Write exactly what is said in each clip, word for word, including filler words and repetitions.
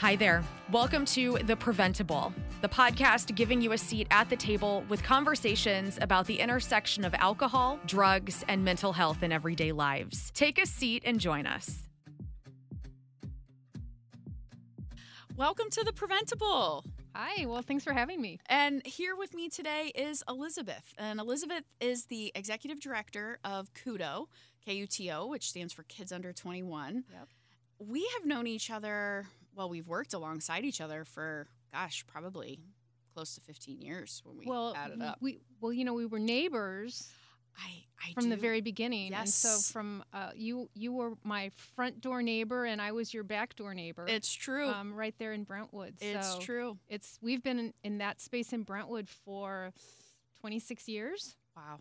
Hi there. Welcome to The PrevenTable, the podcast giving you a seat at the table with conversations about the intersection of alcohol, drugs, and mental health in everyday lives. Take a seat and join us. Welcome to The PrevenTable. Hi. Well, thanks for having me. And here with me today is Elizabeth. And Elizabeth is the executive director of KUTO, K U T O, which stands for Kids Under twenty-one. Yep. We have known each other... Well, we've worked alongside each other for, gosh, probably close to fifteen years when we well, add it up. We, well, you know, we were neighbors I, I from do. the very beginning. Yes. And so from uh, you you were my front door neighbor and I was your back door neighbor. It's true. Um, right there in Brentwood. So it's true. It's We've been in, in that space in Brentwood for twenty-six years. Wow.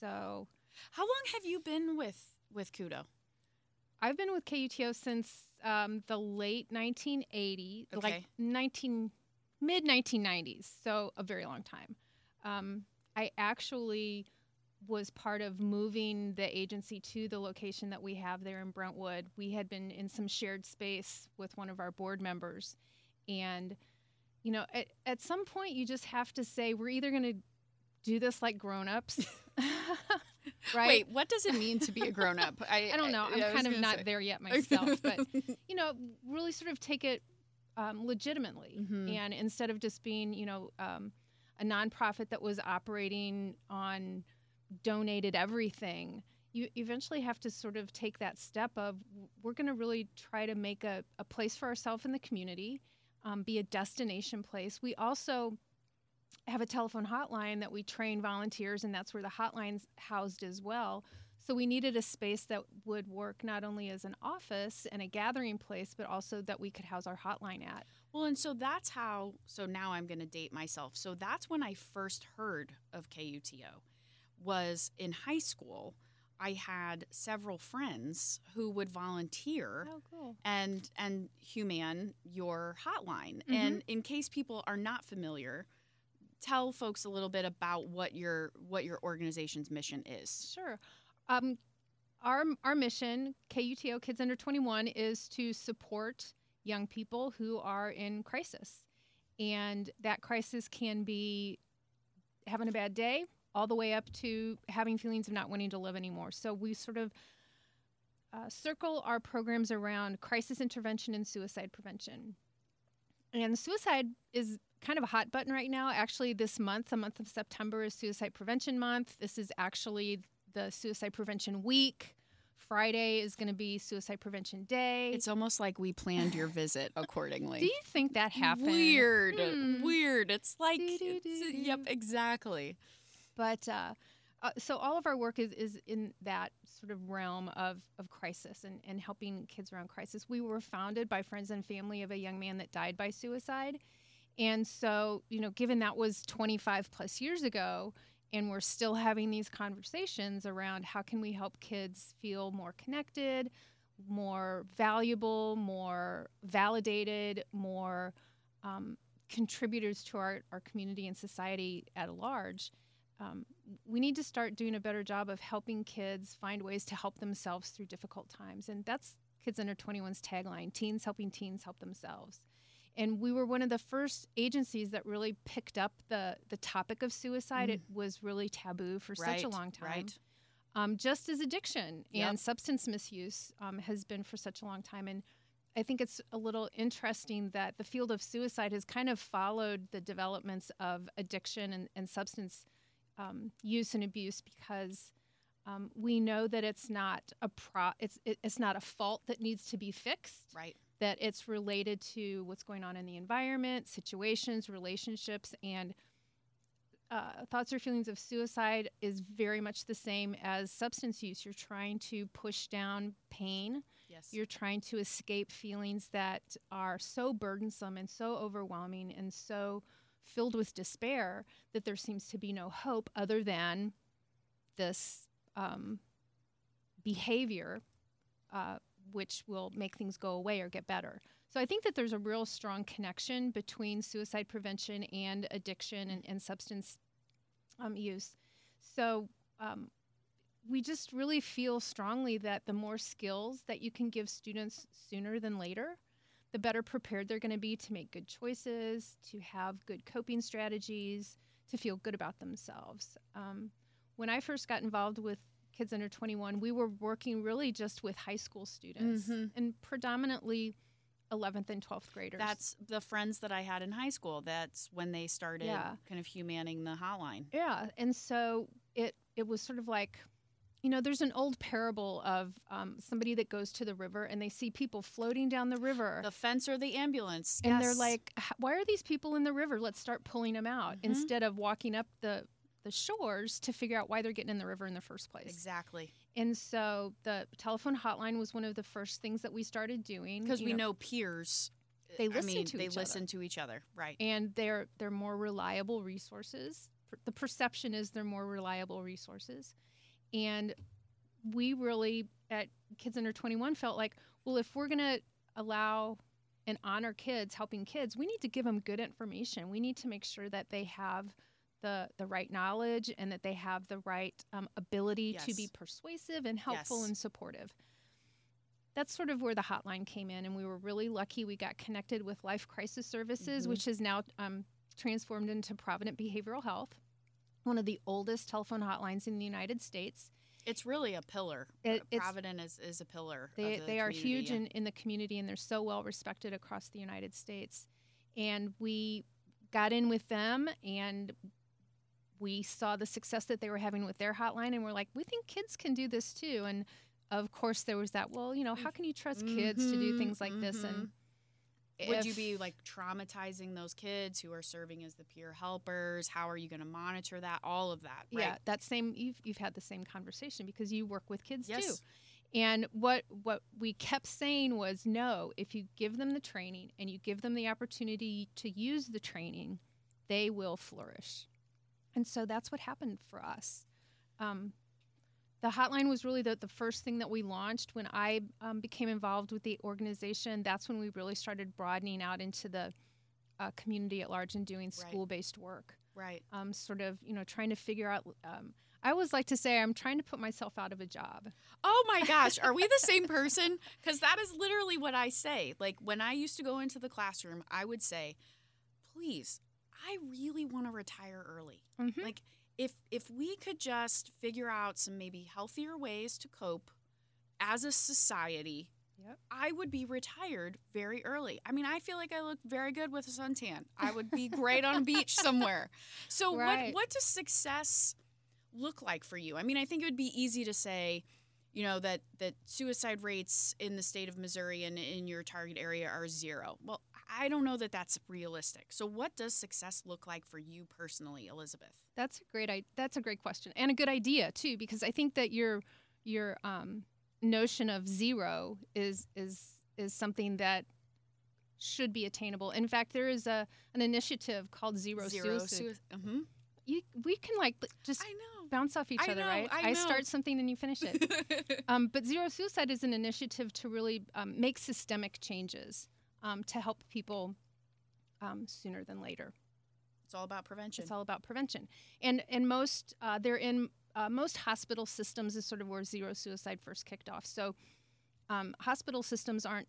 So. How long have you been with, with KUTO? I've been with K U T O since um, the late nineteen eighties, okay. like nineteen mid nineteen nineties, so a very long time. Um, I actually was part of moving the agency to the location that we have there in Brentwood. We had been in some shared space with one of our board members, and you know, at, at some point, you just have to say we're either going to do this like grown-ups. Right? Wait, what does it mean to be a grown-up? I, I don't know. I'm yeah, kind of not say. there yet myself. But, you know, really sort of take it um, legitimately. Mm-hmm. And instead of just being, you know, um, a nonprofit that was operating on donated everything, you eventually have to sort of take that step of we're going to really try to make a, a place for ourselves in the community, um, be a destination place. We also... have a telephone hotline that we train volunteers, and that's where the hotline's housed as well. So we needed a space that would work not only as an office and a gathering place, but also that we could house our hotline at. Well, and so that's how, so now I'm going to date myself. So that's when I first heard of K U T O was in high school. I had several friends who would volunteer oh, cool. and, and Human your hotline. Mm-hmm. And in case people are not familiar, tell folks a little bit about what your what your organization's mission is. Sure. Um, our our mission, K U T O Kids Under twenty-one, is to support young people who are in crisis. And that crisis can be having a bad day all the way up to having feelings of not wanting to live anymore. So we sort of uh, circle our programs around crisis intervention and suicide prevention. And suicide is kind of a hot button right now. Actually, this month, the month of September, is Suicide Prevention Month. This is actually the Suicide Prevention Week. Friday is going to be Suicide Prevention Day. It's almost like we planned your visit accordingly. Do you think that happened? Weird. Hmm. Weird. It's like, it's, yep, exactly. But uh, uh, so all of our work is, is in that sort of realm of, of crisis and, and helping kids around crisis. We were founded by friends and family of a young man that died by suicide. And so, you know, given that was twenty-five plus years ago, and we're still having these conversations around how can we help kids feel more connected, more valuable, more validated, more um, contributors to our, our community and society at large, um, we need to start doing a better job of helping kids find ways to help themselves through difficult times. And that's Kids Under twenty-one's tagline, teens helping teens help themselves. And we were one of the first agencies that really picked up the, the topic of suicide. Mm. It was really taboo for right, such a long time, right. um, just as addiction yep. and substance misuse um, has been for such a long time. And I think it's a little interesting that the field of suicide has kind of followed the developments of addiction and, and substance um, use and abuse because um, we know that it's not a pro- it's it, it's not a fault that needs to be fixed. Right. That it's related to what's going on in the environment, situations, relationships, and uh, thoughts or feelings of suicide is very much the same as substance use. You're trying to push down pain. Yes. You're trying to escape feelings that are so burdensome and so overwhelming and so filled with despair that there seems to be no hope other than this um, behavior uh which will make things go away or get better. So I think that there's a real strong connection between suicide prevention and addiction and, and substance um, use. So um, we just really feel strongly that the more skills that you can give students sooner than later, the better prepared they're going to be to make good choices, to have good coping strategies, to feel good about themselves. Um, when I first got involved with Kids Under twenty-one, we were working really just with high school students, mm-hmm. and predominantly eleventh and twelfth graders. That's the friends that I had in high school. That's when they started yeah. kind of humanning the hotline. Yeah, and so it, it was sort of like, you know, there's an old parable of um, somebody that goes to the river and they see people floating down the river. The fence or the ambulance. And yes. they're like, why are these people in the river? Let's start pulling them out mm-hmm. instead of walking up the, the shores to figure out why they're getting in the river in the first place. Exactly. And so the telephone hotline was one of the first things that we started doing. Because we know, know peers. They listen I mean, to they each other. They listen to each other, right. And they're they're more reliable resources. The perception is they're more reliable resources. And we really, at Kids Under twenty-one, felt like, well, if we're going to allow and honor kids, helping kids, we need to give them good information. We need to make sure that they have the the right knowledge and that they have the right um, ability yes. to be persuasive and helpful yes. and supportive. That's sort of where the hotline came in, and we were really lucky. We got connected with Life Crisis Services, mm-hmm. which is now um, transformed into Provident Behavioral Health. One of the oldest telephone hotlines in the United States. It's really a pillar. It, Provident is, is a pillar. They, of the they are huge in, in the community, and they're so well respected across the United States. And we got in with them, and we saw the success that they were having with their hotline, and we're like, we think kids can do this too. And, of course, there was that, well, you know, how can you trust mm-hmm, kids to do things like mm-hmm. this? And Would if, you be, like, traumatizing those kids who are serving as the peer helpers? How are you going to monitor that? All of that, right? Yeah, that same, you've, you've had the same conversation because you work with kids, yes. too. And what what we kept saying was, no, if you give them the training and you give them the opportunity to use the training, they will flourish. And so that's what happened for us. Um, the hotline was really the, the first thing that we launched. When I um, became involved with the organization, that's when we really started broadening out into the uh, community at large and doing school-based right. work. Right. Um, sort of, you know, trying to figure out. Um, I always like to say I'm trying to put myself out of a job. Oh, my gosh. Are we the same person? Because that is literally what I say. Like, when I used to go into the classroom, I would say, please, I really want to retire early. Mm-hmm. Like, if if we could just figure out some maybe healthier ways to cope as a society, yep. I would be retired very early. I mean, I feel like I look very good with a suntan. I would be great on a beach somewhere. So right. what, what does success look like for you? I mean, I think it would be easy to say, you know, that, that suicide rates in the state of Missouri and in your target area are zero. Well, I don't know that that's realistic. So what does success look like for you personally, Elizabeth? That's a great that's a great question and a good idea too, because I think that your your um, notion of zero is is is something that should be attainable. In fact, there is a an initiative called Zero, Zero Suicide. Suicide. Mm-hmm. You, we can like just I know. bounce off each I other, know, right? I, I start something and you finish it. um, but Zero Suicide is an initiative to really um, make systemic changes. Um, to help people um, sooner than later. It's all about prevention. It's all about prevention. And and most, uh, they're in uh, most hospital systems is sort of where Zero Suicide first kicked off. So um, hospital systems aren't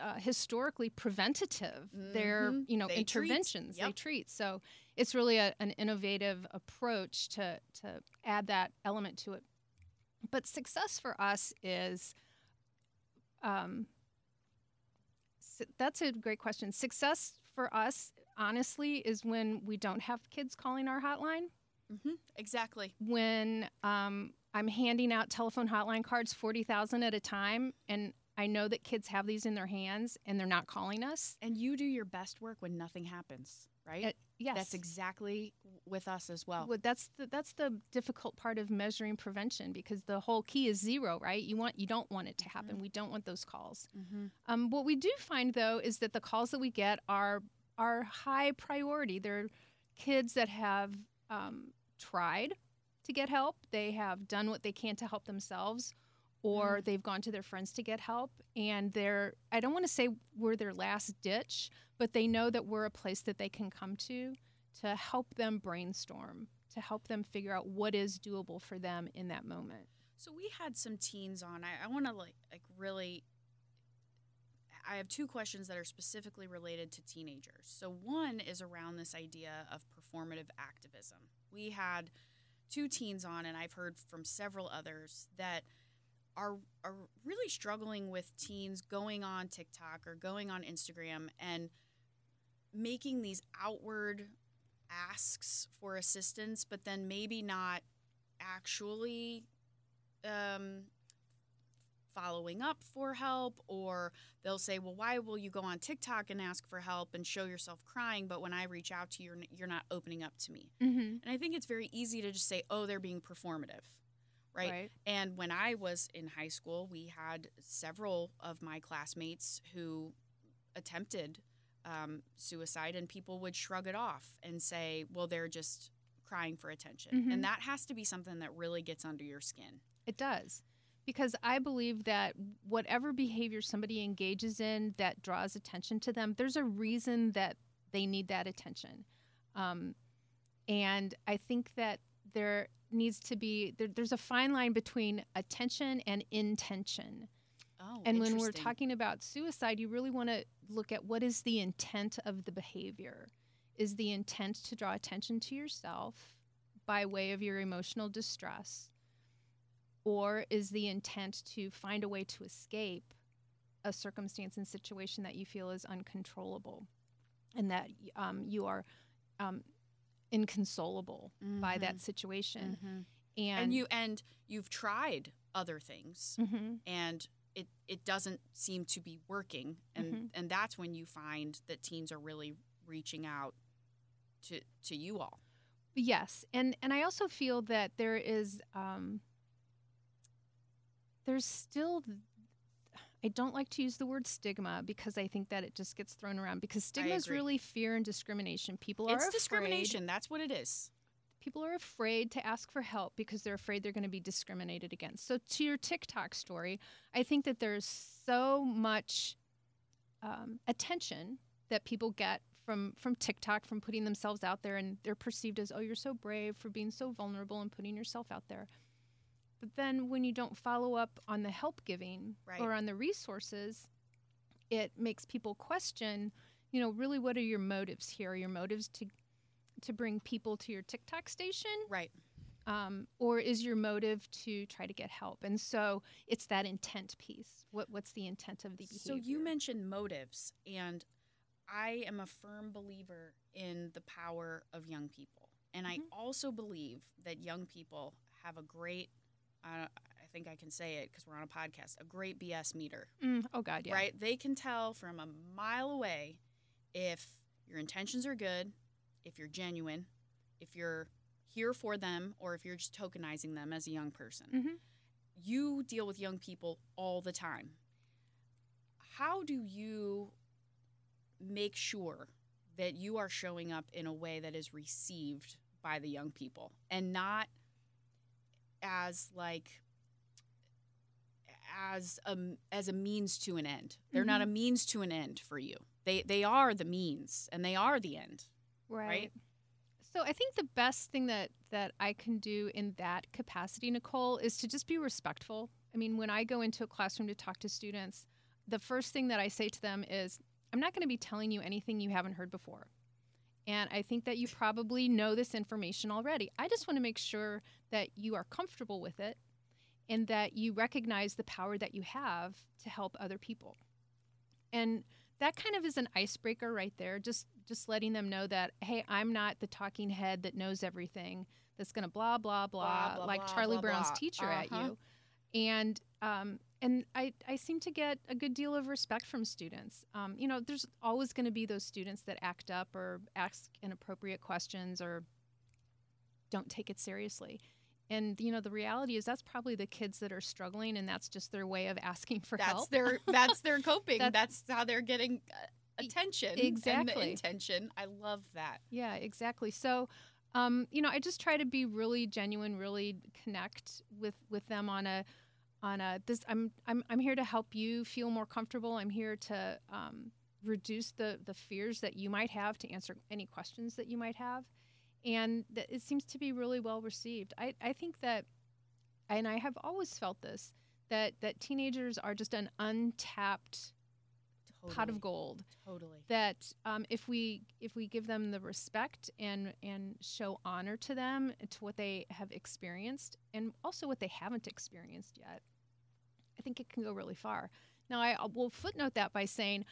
uh, historically preventative. Mm-hmm. They're, you know, they interventions. Treat. Yep. They treat. So it's really a, an innovative approach to, to add that element to it. But success for us is... Um, That's a great question. Success for us, honestly, is when we don't have kids calling our hotline. Mm-hmm. Exactly. When um, I'm handing out telephone hotline cards, forty thousand at a time, and I know that kids have these in their hands and they're not calling us. And you do your best work when nothing happens, right? Uh, yes. That's exactly with us as well. Well, that's the, that's the difficult part of measuring prevention, because the whole key is zero, right? You want you don't want it to happen. Mm-hmm. We don't want those calls. Mm-hmm. Um, what we do find, though, is that the calls that we get are, are high priority. They're kids that have um, tried to get help. They have done what they can to help themselves, or mm-hmm. they've gone to their friends to get help, and they're, I don't want to say we're their last ditch, but they know that we're a place that they can come to to help them brainstorm, to help them figure out what is doable for them in that moment. So we had some teens on. I, I want to, like, like, really, I have two questions that are specifically related to teenagers. So one is around this idea of performative activism. We had two teens on, and I've heard from several others that are are really struggling with teens going on TikTok or going on Instagram and making these outward asks for assistance, but then maybe not actually um, following up for help, or they'll say, well, why will you go on TikTok and ask for help and show yourself crying, but when I reach out to you, you're, you're not opening up to me? Mm-hmm. And I think it's very easy to just say, oh, they're being performative, right? right? And when I was in high school, we had several of my classmates who attempted um, suicide, and people would shrug it off and say, well, they're just crying for attention. Mm-hmm. And that has to be something that really gets under your skin. It does. Because I believe that whatever behavior somebody engages in that draws attention to them, there's a reason that they need that attention. Um, and I think that there needs to be, there, there's a fine line between attention and intention. Oh, and when we're talking about suicide, you really want to look at what is the intent of the behavior. Is the intent to draw attention to yourself by way of your emotional distress? Or is the intent to find a way to escape a circumstance and situation that you feel is uncontrollable and that um, you are um, inconsolable mm-hmm. by that situation? Mm-hmm. And, and, you, and you've tried other things, mm-hmm. and it, it doesn't seem to be working. And, mm-hmm. and that's when you find that teens are really reaching out to, to you all. Yes. And, and I also feel that there is... Um, There's still, I don't like to use the word stigma because I think that it just gets thrown around, because stigma is really fear and discrimination. People are afraid. It's discrimination. That's what it is. People are afraid to ask for help because they're afraid they're going to be discriminated against. So to your TikTok story, I think that there's so much um, attention that people get from, from TikTok, from putting themselves out there, and they're perceived as, oh, you're so brave for being so vulnerable and putting yourself out there. But then when you don't follow up on the help giving right. or on the resources, it makes people question, you know, really, what are your motives here? Are your motives to to bring people to your TikTok station? Right. Um, or is your motive to try to get help? And so it's that intent piece. What What's the intent of the behavior? So you mentioned motives, and I am a firm believer in the power of young people. And mm-hmm. I also believe that young people have a great Uh, I think I can say it because we're on a podcast, a great B S meter. Mm, oh, God, yeah. Right? They can tell from a mile away if your intentions are good, if you're genuine, if you're here for them, or if you're just tokenizing them as a young person. Mm-hmm. You deal with young people all the time. How do you make sure that you are showing up in a way that is received by the young people and not as like as um as a means to an end? They're mm-hmm. not a means to an end for you. They they are the means and they are the end. Right. right? So I think the best thing that that I can do in that capacity, Nicole, is to just be respectful. I mean, when I go into a classroom to talk to students, the first thing that I say to them is, I'm not going to be telling you anything you haven't heard before. And I think that you probably know this information already. I just want to make sure that you are comfortable with it and that you recognize the power that you have to help other people. And that kind of is an icebreaker right there, just just letting them know that, hey, I'm not the talking head that knows everything, that's going to blah, blah, blah, blah, blah, like blah, Charlie blah, Brown's blah. teacher uh-huh. at you. And um, and I, I seem to get a good deal of respect from students. Um, you know, there's always going to be those students that act up or ask inappropriate questions or don't take it seriously. And, you know, the reality is that's probably the kids that are struggling, and that's just their way of asking for that's help. Their, that's their coping. That's, that's how they're getting attention. Exactly. And the intention. I love that. Yeah, exactly. So... Um, you know, I just try to be really genuine, really connect with, with them on a, on a, this, I'm, I'm, I'm here to help you feel more comfortable. I'm here to, um, reduce the, the fears that you might have, to answer any questions that you might have. And th- it seems to be really well received. I, I think that, and I have always felt this, that, that teenagers are just an untapped totally. pot of gold. Totally. That um, if we if we give them the respect and and show honor to them, to what they have experienced and also what they haven't experienced yet, I think it can go really far. Now, I will footnote that by saying,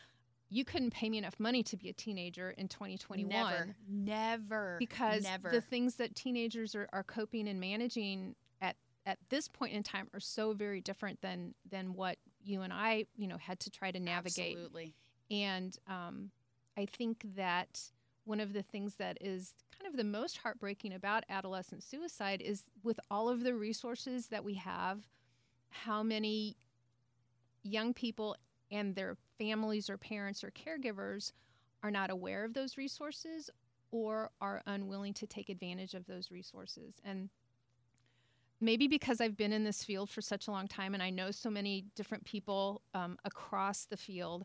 you couldn't pay me enough money to be a teenager in twenty twenty-one. Never, never. Because never. The things that teenagers are, are coping and managing at, at this point in time are so very different than than what you and I, you know, had to try to navigate. Absolutely. And um, I think that one of the things that is kind of the most heartbreaking about adolescent suicide is, with all of the resources that we have, how many young people and their families or parents or caregivers are not aware of those resources or are unwilling to take advantage of those resources. And maybe because I've been in this field for such a long time and I know so many different people um, across the field,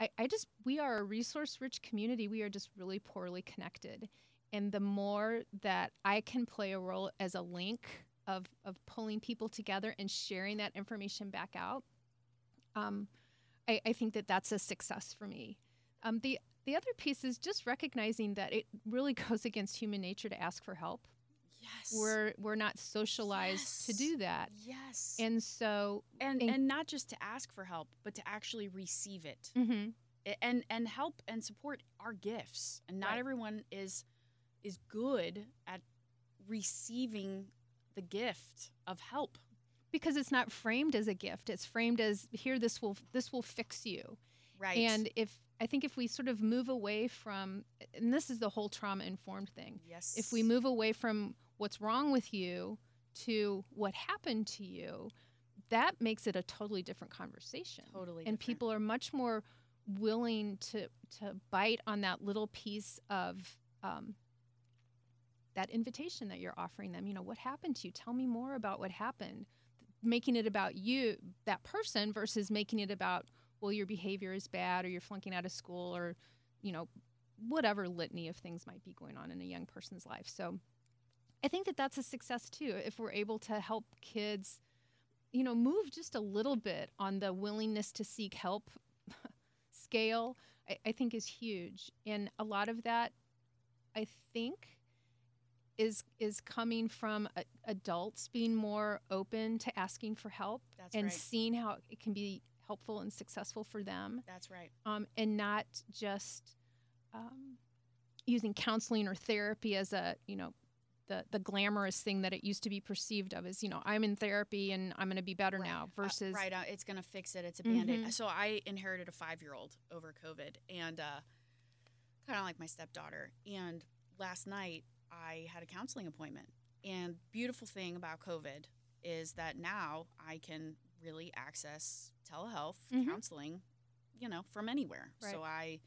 I, I just, we are a resource-rich community. We are just really poorly connected. And the more that I can play a role as a link of, of pulling people together and sharing that information back out, um, I, I think that that's a success for me. Um, the the other piece is just recognizing that it really goes against human nature to ask for help. Yes, we're we're not socialized yes. to do that. Yes, and so and, and and not just to ask for help, but to actually receive it. Mm-hmm. And and help and support are gifts, and not right. everyone is is good at receiving the gift of help. Because it's not framed as a gift. It's framed as, here, this will this will fix you. Right. And if I think if we sort of move away from, and this is the whole trauma-informed thing. Yes. If we move away from what's wrong with you to what happened to you, that makes it a totally different conversation. Totally. And different. People are much more willing to to bite on that little piece of um, that invitation that you're offering them. You know, what happened to you? Tell me more about what happened. Making it about you, that person, versus making it about, well, your behavior is bad, or you're flunking out of school, or, you know, whatever litany of things might be going on in a young person's life. So I think that that's a success too, if we're able to help kids, you know, move just a little bit on the willingness to seek help scale, I, I think is huge. And a lot of that, I think, is is coming from uh, adults being more open to asking for help. That's and right. seeing how it can be helpful and successful for them. That's right. Um, and not just um, using counseling or therapy as a, you know, the, the glamorous thing that it used to be perceived of, as, you know, I'm in therapy and I'm going to be better right. now versus. Uh, right. Uh, it's going to fix it. It's a Band-Aid. Mm-hmm. So I inherited a five-year-old over COVID, and uh, kind of like my stepdaughter. And last night, I had a counseling appointment, and beautiful thing about COVID is that now I can really access telehealth mm-hmm. counseling, you know, from anywhere. Right. So I,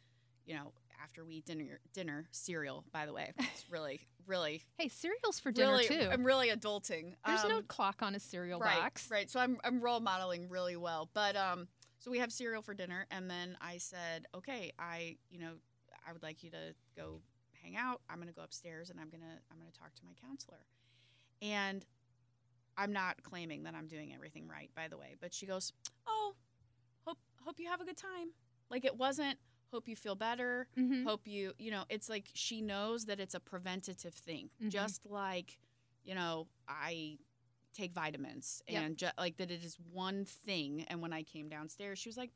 you know, after we eat dinner, dinner cereal, by the way, it's really, really. Hey, cereal's for dinner really, too. I'm really adulting. There's um, no clock on a cereal right, box. Right. So I'm, I'm role modeling really well, but, um, so we have cereal for dinner, and then I said, okay, I, you know, I would like you to go hang out. I'm going to go upstairs, and I'm going to I'm going to talk to my counselor. And I'm not claiming that I'm doing everything right, by the way, but she goes, "Oh, hope hope you have a good time." Like, it wasn't hope you feel better, mm-hmm. hope you, you know, it's like she knows that it's a preventative thing. Mm-hmm. Just like, you know, I take vitamins and yep. ju- like that it is one thing. And when I came downstairs, she was like,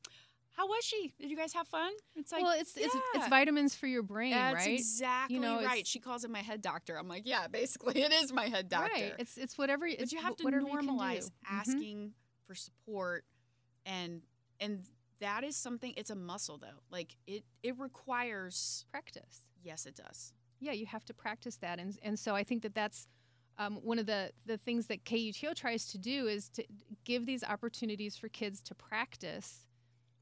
"How was she? Did you guys have fun?" It's like, well, it's yeah. it's, it's vitamins for your brain, that's right? That's exactly you know, right. She calls it my head doctor. I'm like, yeah, basically, it is my head doctor. Right. It's it's whatever. But it's you have to normalize asking mm-hmm. for support, and and that is something. It's a muscle, though. Like it it requires practice. Yes, it does. Yeah, you have to practice that, and and so I think that that's um, one of the the things that K U T O tries to do, is to give these opportunities for kids to practice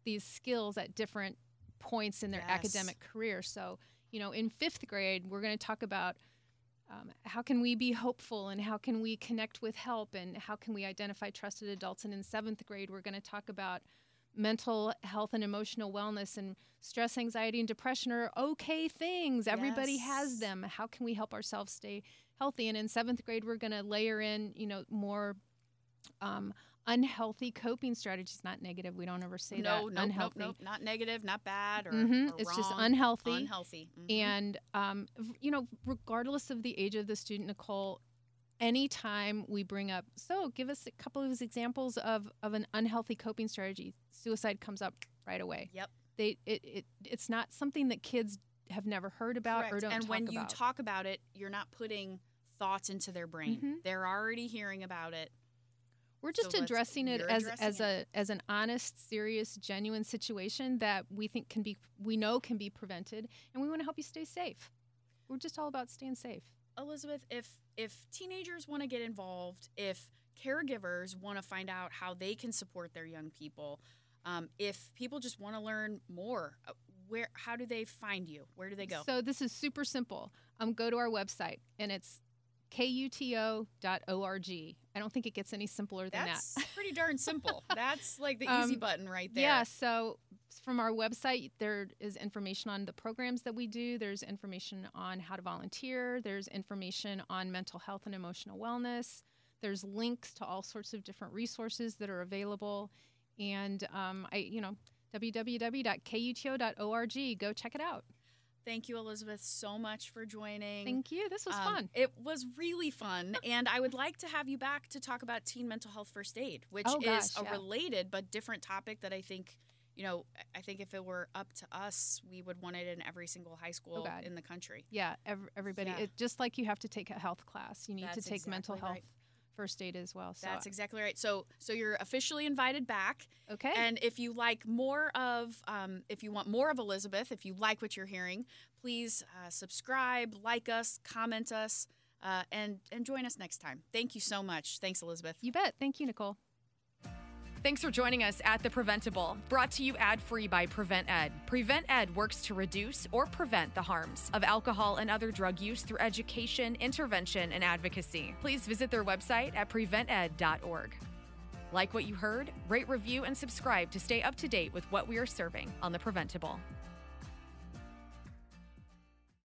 these skills at different points in their yes. academic career. So, you know, in fifth grade, we're going to talk about um, how can we be hopeful, and how can we connect with help, and how can we identify trusted adults. And in seventh grade, we're going to talk about mental health and emotional wellness, and stress, anxiety, and depression are okay things. Everybody yes. has them. How can we help ourselves stay healthy? And in seventh grade, we're going to layer in, you know, more um, unhealthy coping strategies. Not negative. We don't ever say no, that. No, unhealthy. Nope, nope. Not negative, not bad, or, mm-hmm. or it's wrong. Just unhealthy. Unhealthy. Mm-hmm. And, um, you know, regardless of the age of the student, Nicole, anytime we bring up, so give us a couple of examples of, of an unhealthy coping strategy, suicide comes up right away. Yep. They it, it It's not something that kids have never heard about Correct. Or don't and talk about. And when you talk about it, you're not putting thoughts into their brain. Mm-hmm. They're already hearing about it. We're just so addressing it as addressing as a it. as an honest, serious, genuine situation that we think can be, we know can be prevented, and we want to help you stay safe. We're just all about staying safe. Elizabeth, if if teenagers want to get involved, if caregivers want to find out how they can support their young people, um, if people just want to learn more, where how do they find you? Where do they go? So this is super simple. Um, go to our website, and it's K U T O dot org. I don't think it gets any simpler than That's that. That's pretty darn simple. That's like the easy um, button right there. Yeah, so from our website, there is information on the programs that we do. There's information on how to volunteer. There's information on mental health and emotional wellness. There's links to all sorts of different resources that are available. And, um, I, you know, w w w dot k u t o dot org. Go check it out. Thank you, Elizabeth, so much for joining. Thank you. This was um, fun. It was really fun. And I would like to have you back to talk about teen mental health first aid, which oh, gosh, is a yeah. related but different topic that I think, you know, I think if it were up to us, we would want it in every single high school oh, in the country. Yeah, ev- everybody. Yeah. It, just like you have to take a health class, you need That's to take exactly mental health right. first aid as well. So. That's exactly right. So so you're officially invited back. Okay. And if you like more of, um, if you want more of Elizabeth, if you like what you're hearing, please uh, subscribe, like us, comment us, uh, and, and join us next time. Thank you so much. Thanks, Elizabeth. You bet. Thank you, Nicole. Thanks for joining us at The PrevenTable, brought to you ad-free by Prevent Ed. Prevent Ed works to reduce or prevent the harms of alcohol and other drug use through education, intervention, and advocacy. Please visit their website at prevent ed dot org. Like what you heard? Rate, review, and subscribe to stay up to date with what we are serving on The PrevenTable.